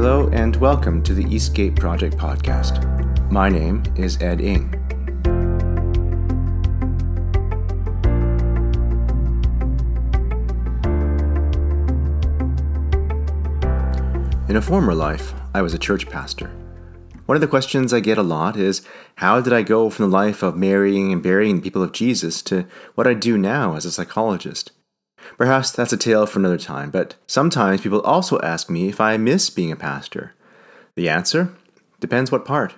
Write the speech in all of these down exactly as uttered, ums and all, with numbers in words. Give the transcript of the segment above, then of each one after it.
Hello and welcome to the Eastgate Project Podcast. My name is Ed Ng. In a former life, I was a church pastor. One of the questions I get a lot is, how did I go from the life of marrying and burying the people of Jesus to what I do now as a psychologist? Perhaps that's a tale for another time, but sometimes people also ask me if I miss being a pastor. The answer? Depends what part.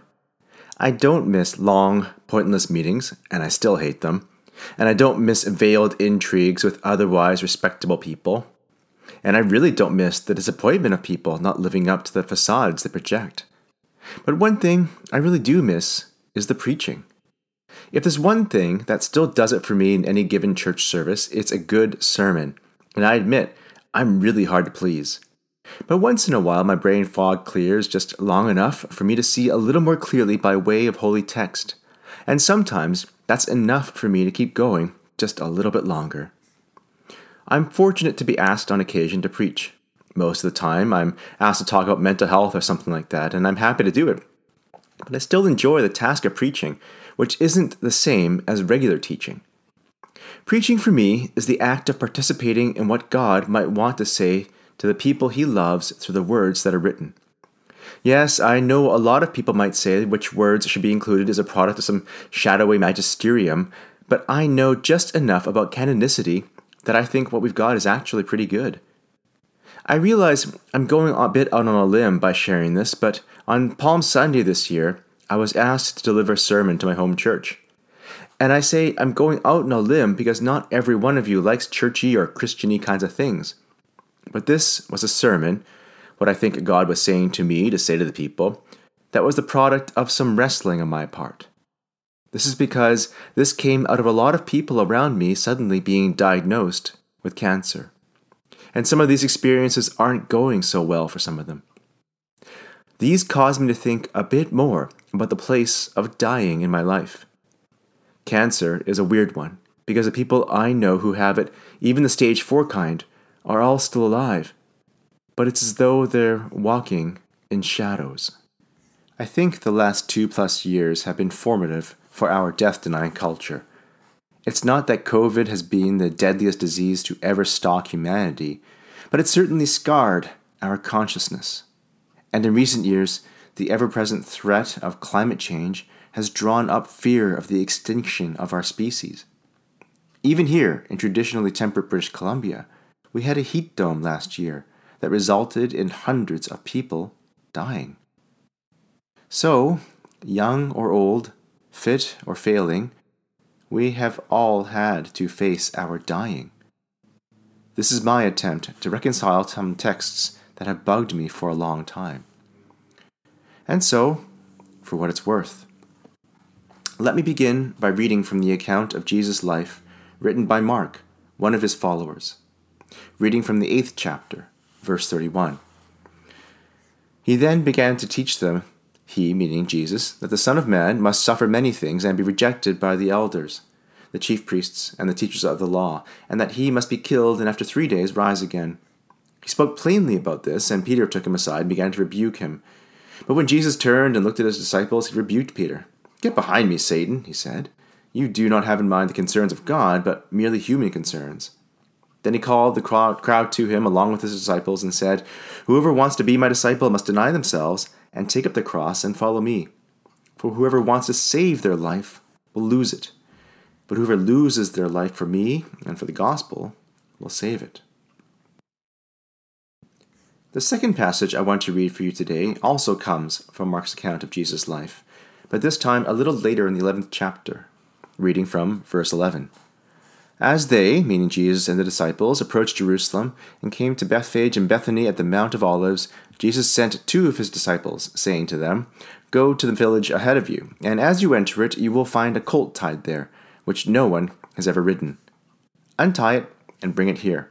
I don't miss long, pointless meetings, and I still hate them, and I don't miss veiled intrigues with otherwise respectable people, and I really don't miss the disappointment of people not living up to the facades they project. But one thing I really do miss is the preaching. If there's one thing that still does it for me in any given church service, it's a good sermon. And I admit, I'm really hard to please. But once in a while, my brain fog clears just long enough for me to see a little more clearly by way of holy text. And sometimes, that's enough for me to keep going just a little bit longer. I'm fortunate to be asked on occasion to preach. Most of the time, I'm asked to talk about mental health or something like that, and I'm happy to do it. But I still enjoy the task of preaching, which isn't the same as regular teaching. Preaching for me is the act of participating in what God might want to say to the people he loves through the words that are written. Yes, I know a lot of people might say which words should be included as a product of some shadowy magisterium, but I know just enough about canonicity that I think what we've got is actually pretty good. I realize I'm going a bit out on a limb by sharing this, but on Palm Sunday this year, I was asked to deliver a sermon to my home church. And I say I'm going out on a limb because not every one of you likes churchy or Christian-y kinds of things. But this was a sermon, what I think God was saying to me to say to the people, that was the product of some wrestling on my part. This is because this came out of a lot of people around me suddenly being diagnosed with cancer. And some of these experiences aren't going so well for some of them. These caused me to think a bit more about the place of dying in my life. Cancer is a weird one, because the people I know who have it, even the stage four kind, are all still alive. But it's as though they're walking in shadows. I think the last two plus years have been formative for our death-denying culture. It's not that COVID has been the deadliest disease to ever stalk humanity, but it certainly scarred our consciousness. And in recent years, the ever-present threat of climate change has drawn up fear of the extinction of our species. Even here, in traditionally temperate British Columbia, we had a heat dome last year that resulted in hundreds of people dying. So, young or old, fit or failing, we have all had to face our dying. This is my attempt to reconcile some texts that have bugged me for a long time. And so, for what it's worth, let me begin by reading from the account of Jesus' life written by Mark, one of his followers. Reading from the eighth chapter, verse thirty-one. He then began to teach them, he, meaning Jesus, that the Son of Man must suffer many things and be rejected by the elders, the chief priests, and the teachers of the law, and that he must be killed and after three days rise again. He spoke plainly about this, and Peter took him aside and began to rebuke him. But when Jesus turned and looked at his disciples, he rebuked Peter. "Get behind me, Satan," he said. "You do not have in mind the concerns of God, but merely human concerns." Then he called the crowd to him along with his disciples and said, "Whoever wants to be my disciple must deny themselves and take up the cross and follow me. For whoever wants to save their life will lose it. But whoever loses their life for me and for the gospel will save it." The second passage I want to read for you today also comes from Mark's account of Jesus' life, but this time a little later in the eleventh chapter, reading from verse eleven. As they, meaning Jesus and the disciples, approached Jerusalem and came to Bethphage and Bethany at the Mount of Olives, Jesus sent two of his disciples, saying to them, "Go to the village ahead of you, and as you enter it, you will find a colt tied there, which no one has ever ridden. Untie it and bring it here.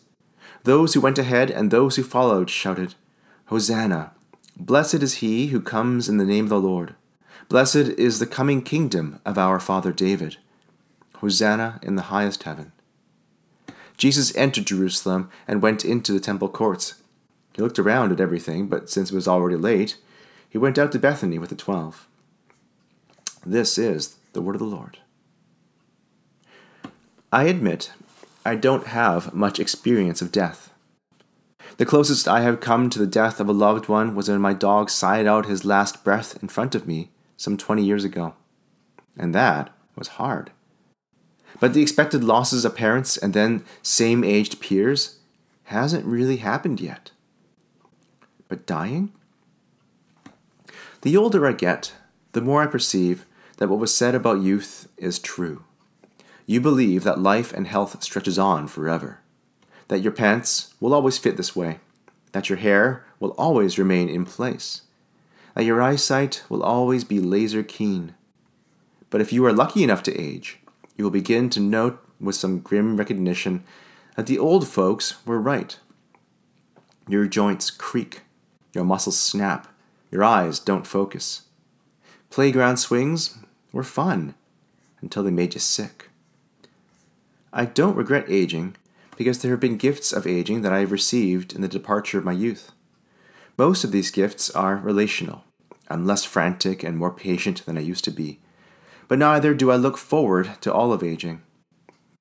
Those who went ahead and those who followed shouted, "Hosanna! Blessed is he who comes in the name of the Lord. Blessed is the coming kingdom of our father David. Hosanna in the highest heaven." Jesus entered Jerusalem and went into the temple courts. He looked around at everything, but since it was already late, he went out to Bethany with the twelve. This is the word of the Lord. I admit, I don't have much experience of death. The closest I have come to the death of a loved one was when my dog sighed out his last breath in front of me some twenty years ago. And that was hard. But the expected losses of parents and then same-aged peers hasn't really happened yet. But dying? The older I get, the more I perceive that what was said about youth is true. You believe that life and health stretches on forever, that your pants will always fit this way, that your hair will always remain in place, that your eyesight will always be laser keen. But if you are lucky enough to age, you will begin to note with some grim recognition that the old folks were right. Your joints creak, your muscles snap, your eyes don't focus. Playground swings were fun until they made you sick. I don't regret aging because there have been gifts of aging that I have received in the departure of my youth. Most of these gifts are relational. I'm less frantic and more patient than I used to be. But neither do I look forward to all of aging.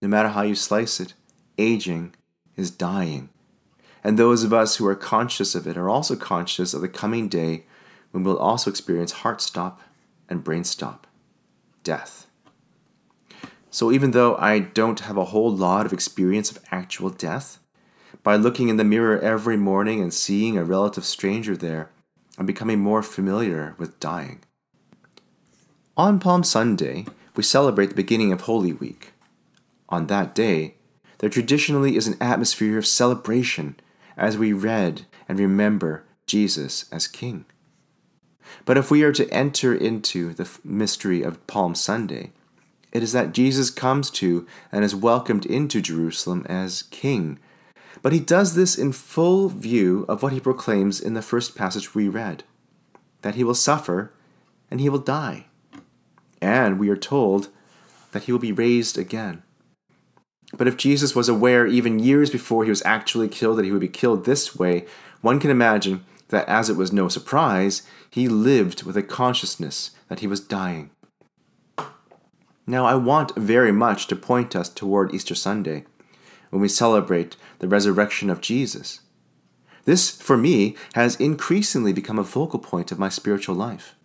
No matter how you slice it, aging is dying. And those of us who are conscious of it are also conscious of the coming day when we'll also experience heart stop and brain stop, death. So even though I don't have a whole lot of experience of actual death, by looking in the mirror every morning and seeing a relative stranger there, I'm becoming more familiar with dying. On Palm Sunday, we celebrate the beginning of Holy Week. On that day, there traditionally is an atmosphere of celebration as we read and remember Jesus as King. But if we are to enter into the mystery of Palm Sunday, it is that Jesus comes to and is welcomed into Jerusalem as King. But he does this in full view of what he proclaims in the first passage we read, that he will suffer and he will die. And we are told that he will be raised again. But if Jesus was aware even years before he was actually killed that he would be killed this way, one can imagine that as it was no surprise, he lived with a consciousness that he was dying. Now, I want very much to point us toward Easter Sunday, when we celebrate the resurrection of Jesus. This, for me, has increasingly become a focal point of my spiritual life.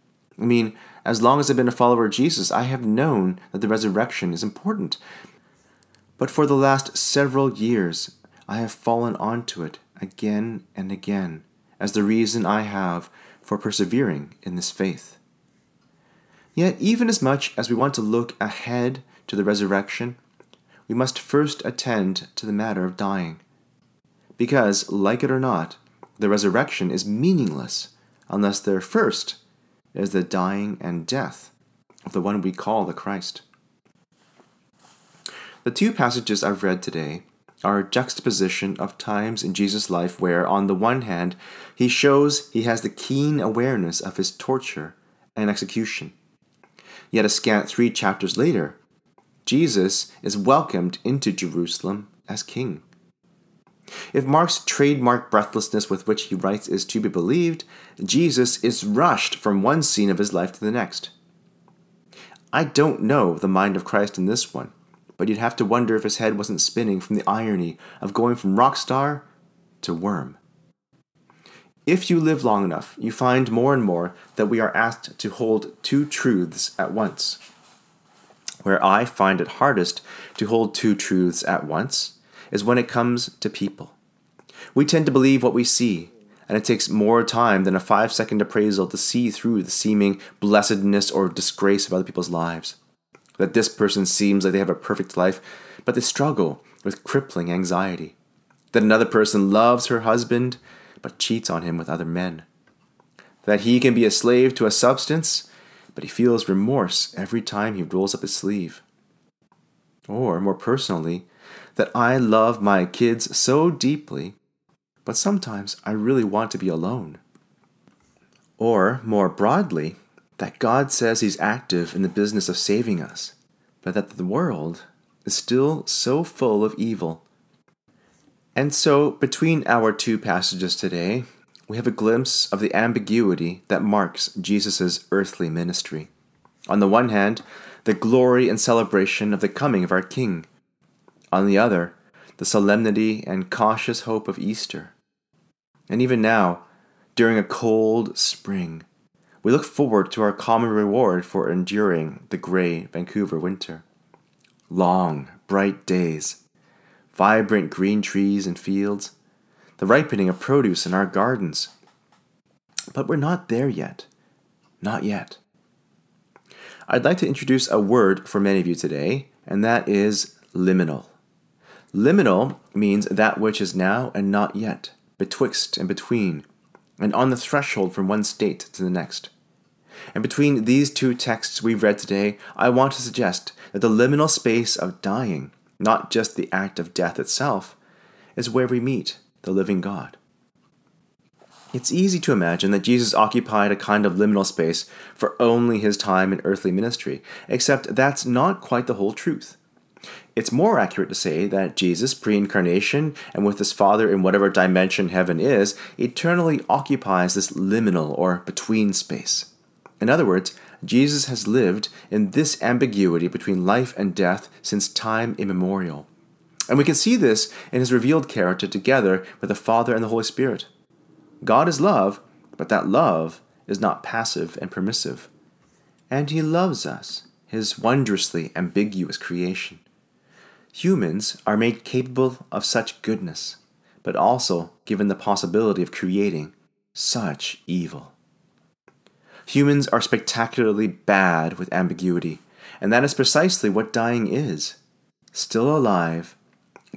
I mean, as long as I've been a follower of Jesus, I have known that the resurrection is important. But for the last several years, I have fallen onto it again and again as the reason I have for persevering in this faith. Yet, even as much as we want to look ahead to the resurrection, we must first attend to the matter of dying. Because, like it or not, the resurrection is meaningless unless there first is the dying and death of the one we call the Christ. The two passages I've read today are a juxtaposition of times in Jesus' life where, on the one hand, he shows he has the keen awareness of his torture and execution. Yet a scant three chapters later, Jesus is welcomed into Jerusalem as King. If Mark's trademark breathlessness with which he writes is to be believed, Jesus is rushed from one scene of his life to the next. I don't know the mind of Christ in this one, but you'd have to wonder if his head wasn't spinning from the irony of going from rock star to worm. If you live long enough, you find more and more that we are asked to hold two truths at once. Where I find it hardest to hold two truths at once is when it comes to people. We tend to believe what we see, and it takes more time than a five-second appraisal to see through the seeming blessedness or disgrace of other people's lives. That this person seems like they have a perfect life, but they struggle with crippling anxiety. That another person loves her husband, but cheats on him with other men. That he can be a slave to a substance, but he feels remorse every time he rolls up his sleeve. Or, more personally, that I love my kids so deeply, but sometimes I really want to be alone. Or, more broadly, that God says he's active in the business of saving us, but that the world is still so full of evil. And so, between our two passages today, we have a glimpse of the ambiguity that marks Jesus' earthly ministry. On the one hand, the glory and celebration of the coming of our King. On the other, the solemnity and cautious hope of Easter. And even now, during a cold spring, we look forward to our common reward for enduring the gray Vancouver winter. Long, bright days, vibrant green trees and fields, the ripening of produce in our gardens. But we're not there yet. Not yet. I'd like to introduce a word for many of you today, and that is liminal. Liminal means that which is now and not yet, betwixt and between, and on the threshold from one state to the next. And between these two texts we've read today, I want to suggest that the liminal space of dying, not just the act of death itself, is where we meet the living God. It's easy to imagine that Jesus occupied a kind of liminal space for only his time in earthly ministry, except that's not quite the whole truth. It's more accurate to say that Jesus, pre-incarnation, and with his Father in whatever dimension heaven is, eternally occupies this liminal or between space. In other words, Jesus has lived in this ambiguity between life and death since time immemorial. And we can see this in his revealed character together with the Father and the Holy Spirit. God is love, but that love is not passive and permissive. And he loves us, his wondrously ambiguous creation. Humans are made capable of such goodness, but also given the possibility of creating such evil. Humans are spectacularly bad with ambiguity, and that is precisely what dying is. Still alive,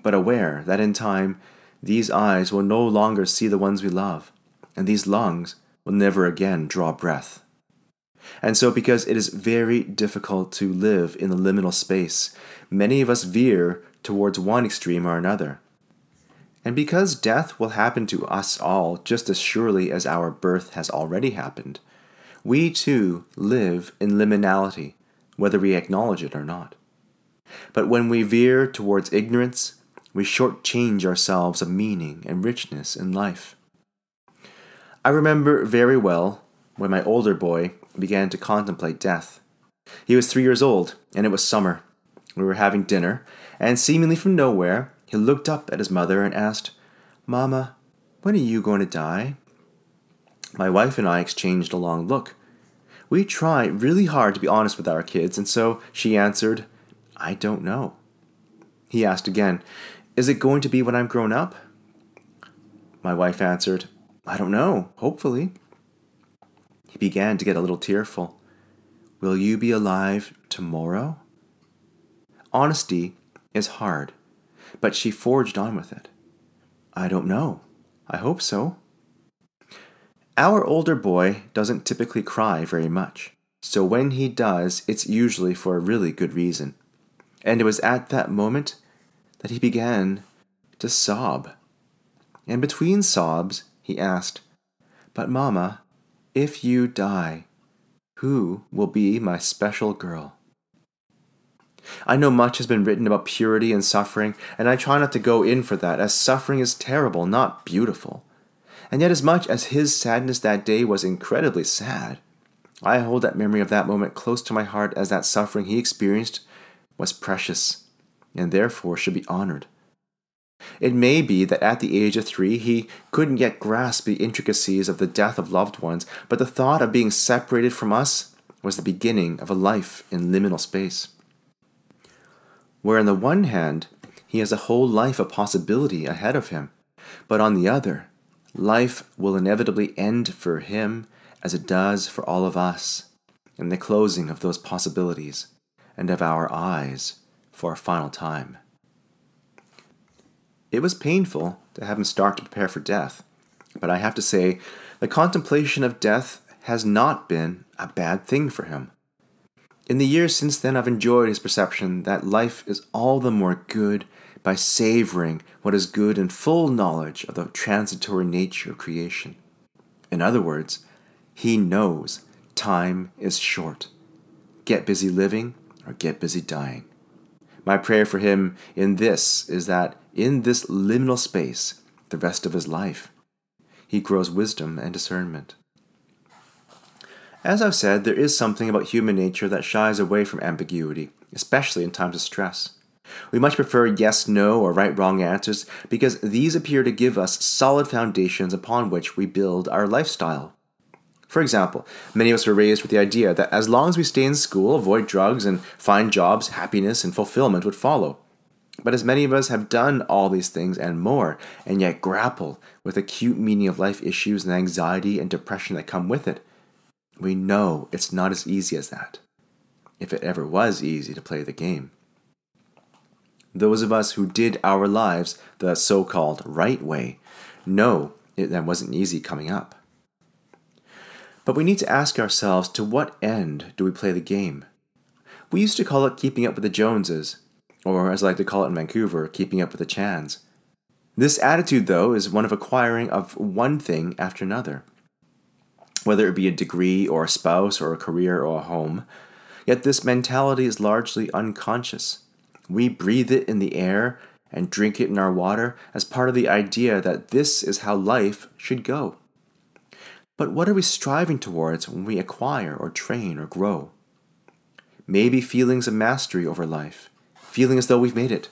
but aware that in time, these eyes will no longer see the ones we love, and these lungs will never again draw breath. And so, because it is very difficult to live in the liminal space, many of us veer towards one extreme or another. And because death will happen to us all just as surely as our birth has already happened, we too live in liminality, whether we acknowledge it or not. But when we veer towards ignorance, we shortchange ourselves of meaning and richness in life. I remember very well when my older boy began to contemplate death. He was three years old, and it was summer. We were having dinner, and seemingly from nowhere, he looked up at his mother and asked, "Mama, when are you going to die?" My wife and I exchanged a long look. We try really hard to be honest with our kids, and so she answered, "I don't know." He asked again, "Is it going to be when I'm grown up?" My wife answered, "I don't know, hopefully." He began to get a little tearful. "Will you be alive tomorrow?" Honesty is hard, but she forged on with it. "I don't know. I hope so." Our older boy doesn't typically cry very much, so when he does, it's usually for a really good reason. And it was at that moment that he began to sob. And between sobs, he asked, "But Mama, if you die, who will be my special girl?" I know much has been written about purity and suffering, and I try not to go in for that, as suffering is terrible, not beautiful. And yet as much as his sadness that day was incredibly sad, I hold that memory of that moment close to my heart, as that suffering he experienced was precious, and therefore should be honored. It may be that at the age of three, he couldn't yet grasp the intricacies of the death of loved ones, but the thought of being separated from us was the beginning of a life in liminal space, where on the one hand, he has a whole life of possibility ahead of him, but on the other, life will inevitably end for him as it does for all of us, in the closing of those possibilities and of our eyes for a final time. It was painful to have him start to prepare for death, but I have to say, the contemplation of death has not been a bad thing for him. In the years since then, I've enjoyed his perception that life is all the more good by savoring what is good in full knowledge of the transitory nature of creation. In other words, he knows time is short. Get busy living or get busy dying. My prayer for him in this is that in this liminal space, the rest of his life, he grows wisdom and discernment. As I've said, there is something about human nature that shies away from ambiguity, especially in times of stress. We much prefer yes, no, or right, wrong answers because these appear to give us solid foundations upon which we build our lifestyle. For example, many of us were raised with the idea that as long as we stay in school, avoid drugs, and find jobs, happiness and fulfillment would follow. But as many of us have done all these things and more, and yet grapple with acute meaning of life issues and anxiety and depression that come with it, we know it's not as easy as that, if it ever was easy to play the game. Those of us who did our lives the so-called right way know it, that wasn't easy coming up. But we need to ask ourselves, to what end do we play the game? We used to call it keeping up with the Joneses, or as I like to call it in Vancouver, keeping up with the Chans. This attitude, though, is one of acquiring of one thing after another, whether it be a degree or a spouse or a career or a home. Yet this mentality is largely unconscious. We breathe it in the air and drink it in our water as part of the idea that this is how life should go. But what are we striving towards when we acquire or train or grow? Maybe feelings of mastery over life, feeling as though we've made it.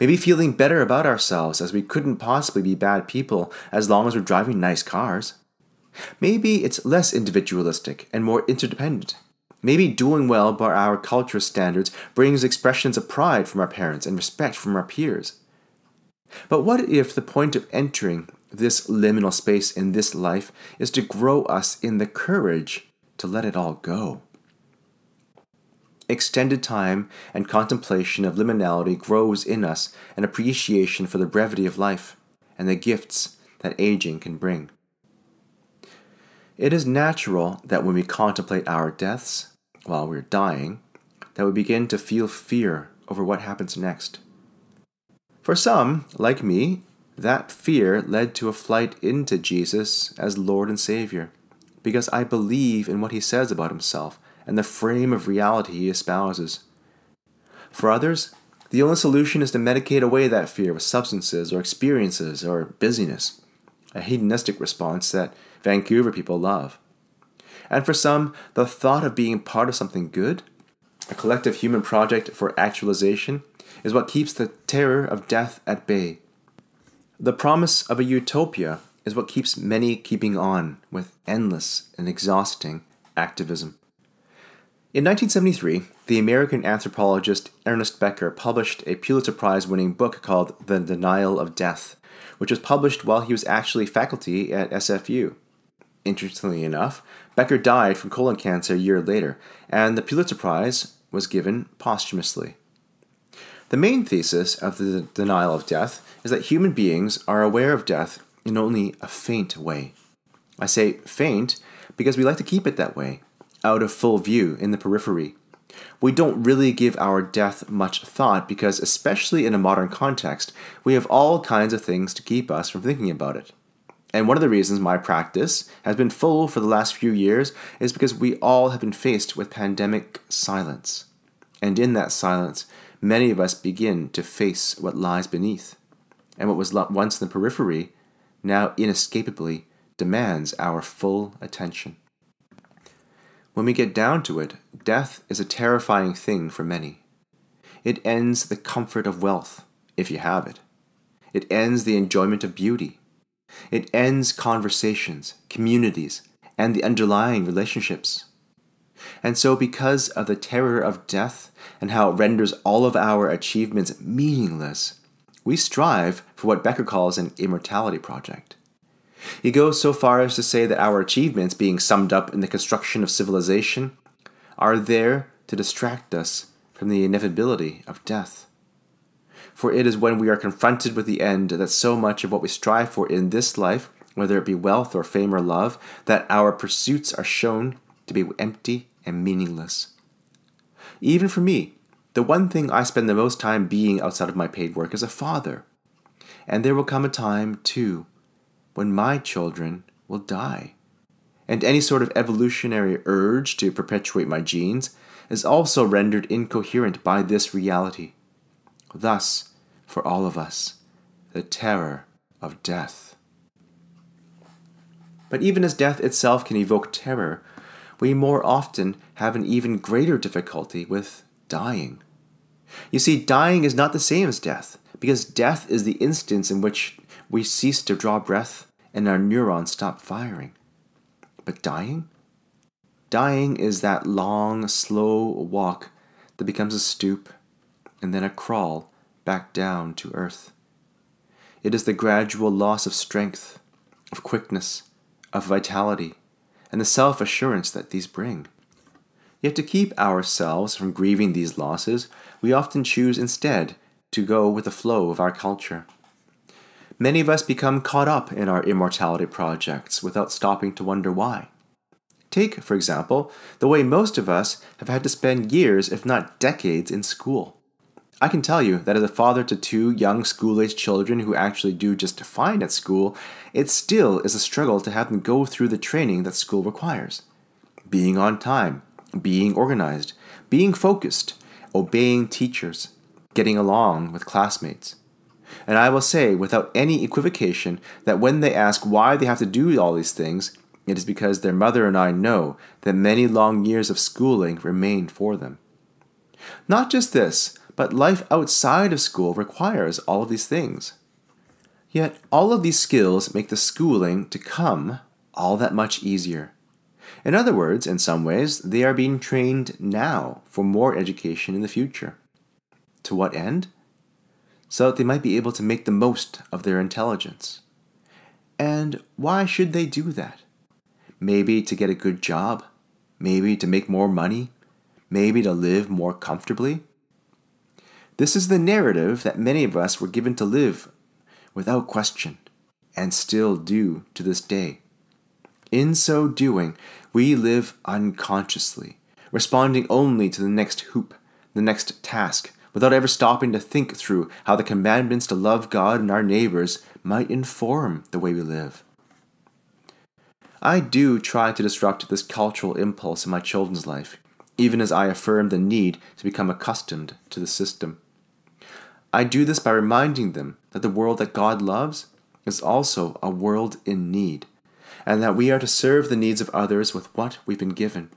Maybe feeling better about ourselves, as we couldn't possibly be bad people as long as we're driving nice cars. Maybe it's less individualistic and more interdependent. Maybe doing well by our culture standards brings expressions of pride from our parents and respect from our peers. But what if the point of entering this liminal space in this life is to grow us in the courage to let it all go? Extended time and contemplation of liminality grows in us an appreciation for the brevity of life and the gifts that aging can bring. It is natural that when we contemplate our deaths, while we're dying, that we begin to feel fear over what happens next. For some, like me, that fear led to a flight into Jesus as Lord and Savior, because I believe in what he says about himself and the frame of reality he espouses. For others, the only solution is to medicate away that fear with substances or experiences or busyness, a hedonistic response that Vancouver people love. And for some, the thought of being part of something good, a collective human project for actualization, is what keeps the terror of death at bay. The promise of a utopia is what keeps many keeping on with endless and exhausting activism. In nineteen seventy-three, the American anthropologist Ernest Becker published a Pulitzer Prize-winning book called The Denial of Death, which was published while he was actually faculty at S F U. Interestingly enough, Becker died from colon cancer a year later, and the Pulitzer Prize was given posthumously. The main thesis of the denial of death is that human beings are aware of death in only a faint way. I say faint because we like to keep it that way, out of full view, in the periphery. We don't really give our death much thought because, especially in a modern context, we have all kinds of things to keep us from thinking about it. And one of the reasons my practice has been full for the last few years is because we all have been faced with pandemic silence. And in that silence, many of us begin to face what lies beneath. And what was once in the periphery now inescapably demands our full attention. When we get down to it, death is a terrifying thing for many. It ends the comfort of wealth, if you have it. It ends the enjoyment of beauty. It ends conversations, communities, and the underlying relationships. And so, because of the terror of death and how it renders all of our achievements meaningless, we strive for what Becker calls an immortality project. He goes so far as to say that our achievements, being summed up in the construction of civilization, are there to distract us from the inevitability of death. For it is when we are confronted with the end that so much of what we strive for in this life whether it be wealth or fame or love, that our pursuits are shown to be empty and meaningless. Even for me, the one thing I spend the most time being outside of my paid work is a father. And there will come a time, too, when my children will die. And any sort of evolutionary urge to perpetuate my genes is also rendered incoherent by this reality. Thus, for all of us, the terror of death. But even as death itself can evoke terror, we more often have an even greater difficulty with dying. You see, dying is not the same as death, because death is the instance in which we cease to draw breath and our neurons stop firing. But dying? Dying is that long, slow walk that becomes a stoop and then a crawl back down to earth. It is the gradual loss of strength, of quickness, of vitality, and the self-assurance that these bring. Yet to keep ourselves from grieving these losses, we often choose instead to go with the flow of our culture. Many of us become caught up in our immortality projects without stopping to wonder why. Take, for example, the way most of us have had to spend years, if not decades, in school. I can tell you that as a father to two young school-aged children who actually do just fine at school, it still is a struggle to have them go through the training that school requires. Being on time, being organized, being focused, obeying teachers, getting along with classmates. And I will say without any equivocation that when they ask why they have to do all these things, it is because their mother and I know that many long years of schooling remain for them. Not just this, but life outside of school requires all of these things. Yet all of these skills make the schooling to come all that much easier. In other words, in some ways, they are being trained now for more education in the future. To what end? So that they might be able to make the most of their intelligence. And why should they do that? Maybe to get a good job, maybe to make more money, maybe to live more comfortably. This is the narrative that many of us were given to live without question, and still do to this day. In so doing, we live unconsciously, responding only to the next hoop, the next task, without ever stopping to think through how the commandments to love God and our neighbors might inform the way we live. I do try to disrupt this cultural impulse in my children's life, even as I affirm the need to become accustomed to the system. I do this by reminding them that the world that God loves is also a world in need, and that we are to serve the needs of others with what we've been given.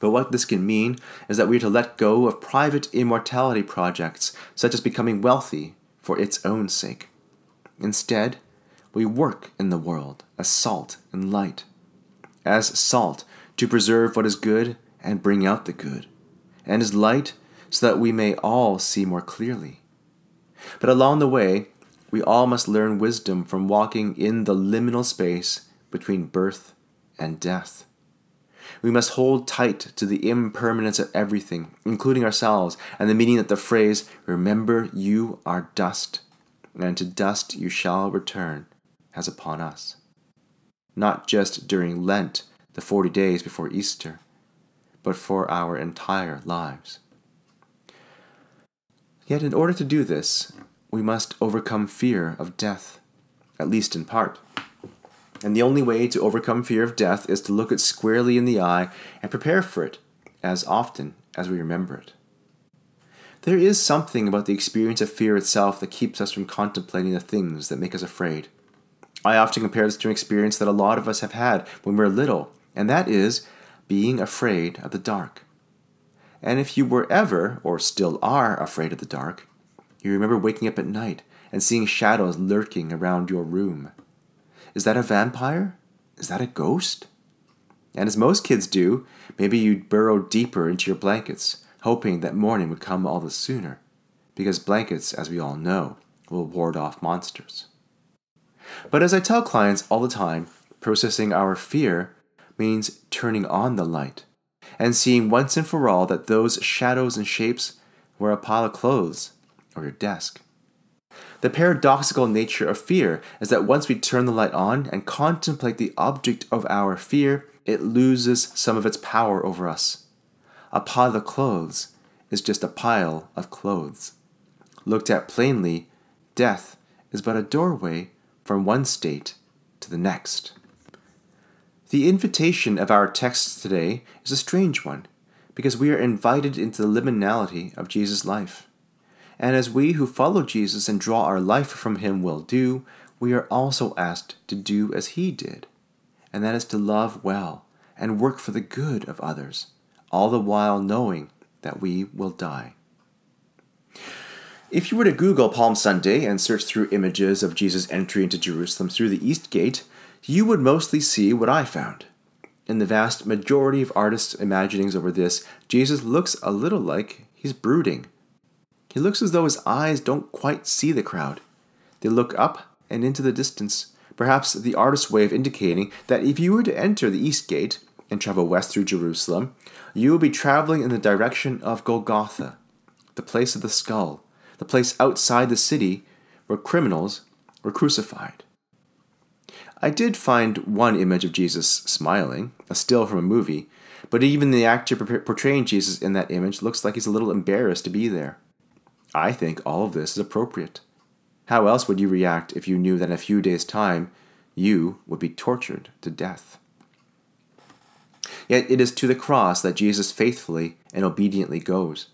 But what this can mean is that we are to let go of private immortality projects, such as becoming wealthy for its own sake. Instead, we work in the world as salt and light, as salt to preserve what is good and bring out the good, and as light so that we may all see more clearly. But along the way, we all must learn wisdom from walking in the liminal space between birth and death. We must hold tight to the impermanence of everything, including ourselves, and the meaning that the phrase, "Remember you are dust, and to dust you shall return," has upon us. Not just during Lent, the forty days before Easter, but for our entire lives. Yet in order to do this, we must overcome fear of death, at least in part. And the only way to overcome fear of death is to look it squarely in the eye and prepare for it as often as we remember it. There is something about the experience of fear itself that keeps us from contemplating the things that make us afraid. I often compare this to an experience that a lot of us have had when we were little, and that is being afraid of the dark. And if you were ever, or still are, afraid of the dark, you remember waking up at night and seeing shadows lurking around your room. Is that a vampire? Is that a ghost? And as most kids do, maybe you'd burrow deeper into your blankets, hoping that morning would come all the sooner, because blankets, as we all know, will ward off monsters. But as I tell clients all the time, processing our fear means turning on the light, and seeing once and for all that those shadows and shapes were a pile of clothes or your desk. The paradoxical nature of fear is that once we turn the light on and contemplate the object of our fear, it loses some of its power over us. A pile of clothes is just a pile of clothes. Looked at plainly, death is but a doorway from one state to the next. The invitation of our text today is a strange one, because we are invited into the liminality of Jesus' life. And as we who follow Jesus and draw our life from him will do, we are also asked to do as he did, and that is to love well and work for the good of others, all the while knowing that we will die. If you were to Google Palm Sunday and search through images of Jesus' entry into Jerusalem through the East Gate, you would mostly see what I found. In the vast majority of artists' imaginings over this, Jesus looks a little like he's brooding. He looks as though his eyes don't quite see the crowd. They look up and into the distance, perhaps the artist's way of indicating that if you were to enter the East Gate and travel west through Jerusalem, you would be traveling in the direction of Golgotha, the place of the skull, the place outside the city where criminals were crucified. I did find one image of Jesus smiling, a still from a movie, but even the actor portraying Jesus in that image looks like he's a little embarrassed to be there. I think all of this is appropriate. How else would you react if you knew that in a few days' time you would be tortured to death? Yet it is to the cross that Jesus faithfully and obediently goes.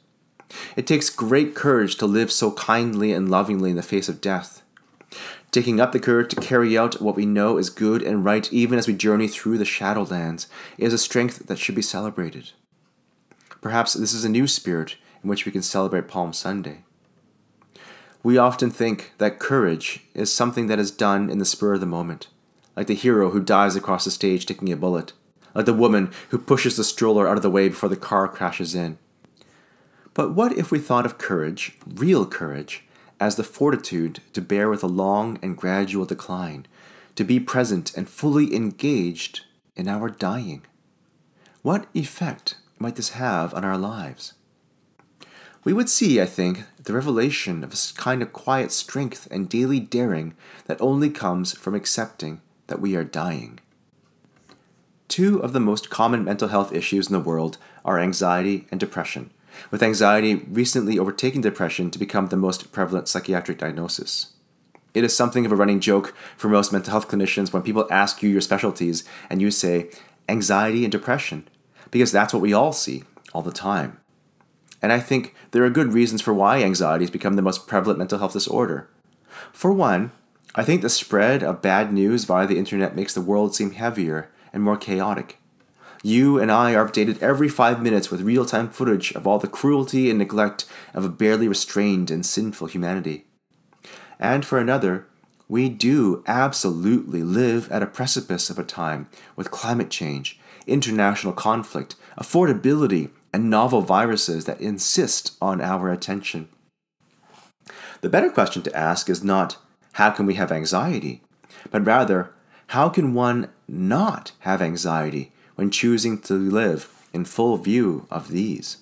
It takes great courage to live so kindly and lovingly in the face of death, taking up the courage to carry out what we know is good and right even as we journey through the shadowlands is a strength that should be celebrated. Perhaps this is a new spirit in which we can celebrate Palm Sunday. We often think that courage is something that is done in the spur of the moment, like the hero who dives across the stage taking a bullet, like the woman who pushes the stroller out of the way before the car crashes in. But what if we thought of courage, real courage, as the fortitude to bear with a long and gradual decline, to be present and fully engaged in our dying? What effect might this have on our lives? We would see, I think, the revelation of a kind of quiet strength and daily daring that only comes from accepting that we are dying. Two of the most common mental health issues in the world are anxiety and depression, with anxiety recently overtaking depression to become the most prevalent psychiatric diagnosis. It is something of a running joke for most mental health clinicians when people ask you your specialties and you say, anxiety and depression, because that's what we all see all the time. And I think there are good reasons for why anxiety has become the most prevalent mental health disorder. For one, I think the spread of bad news via the internet makes the world seem heavier and more chaotic. You and I are updated every five minutes with real-time footage of all the cruelty and neglect of a barely restrained and sinful humanity. And for another, we do absolutely live at a precipice of a time with climate change, international conflict, affordability, and novel viruses that insist on our attention. The better question to ask is not, how can we have anxiety? But rather, how can one not have anxiety when choosing to live in full view of these?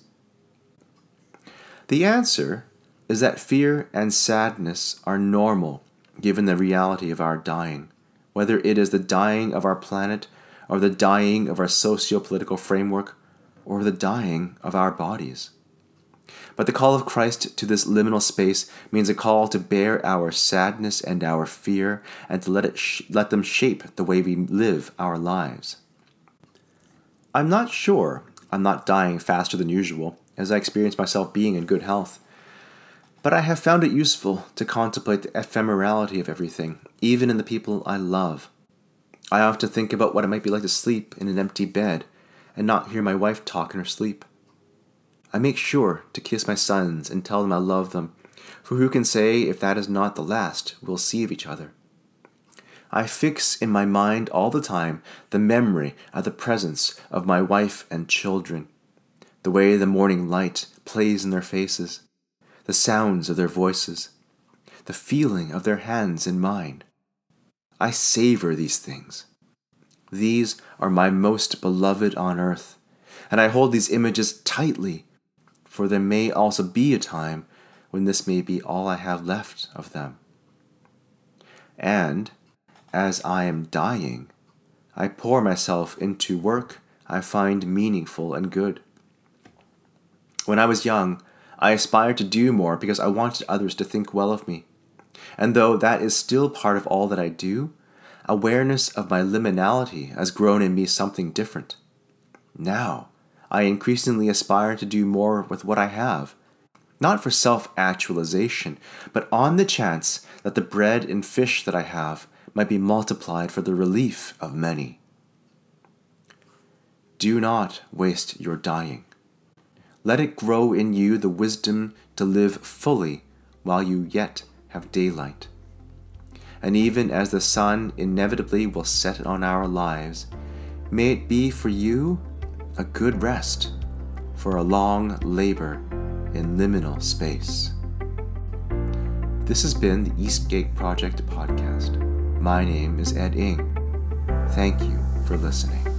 The answer is that fear and sadness are normal given the reality of our dying, whether it is the dying of our planet or the dying of our socio-political framework or the dying of our bodies. But the call of Christ to this liminal space means a call to bear our sadness and our fear and to let it sh- let them shape the way we live our lives. I'm not sure I'm not dying faster than usual, as I experience myself being in good health, but I have found it useful to contemplate the ephemerality of everything, even in the people I love. I often think about what it might be like to sleep in an empty bed and not hear my wife talk in her sleep. I make sure to kiss my sons and tell them I love them, for who can say if that is not the last we'll see of each other? I fix in my mind all the time the memory of the presence of my wife and children, the way the morning light plays in their faces, the sounds of their voices, the feeling of their hands in mine. I savor these things. These are my most beloved on earth, and I hold these images tightly, for there may also be a time when this may be all I have left of them. and as I am dying, I pour myself into work I find meaningful and good. When I was young, I aspired to do more because I wanted others to think well of me. And though that is still part of all that I do, awareness of my liminality has grown in me something different. Now, I increasingly aspire to do more with what I have, not for self-actualization, but on the chance that the bread and fish that I have might be multiplied for the relief of many. Do not waste your dying. Let it grow in you the wisdom to live fully while you yet have daylight. And even as the sun inevitably will set on our lives, may it be for you a good rest for a long labor in liminal space. This has been the Eastgate Project Podcast. My name is Ed Ng. Thank you for listening.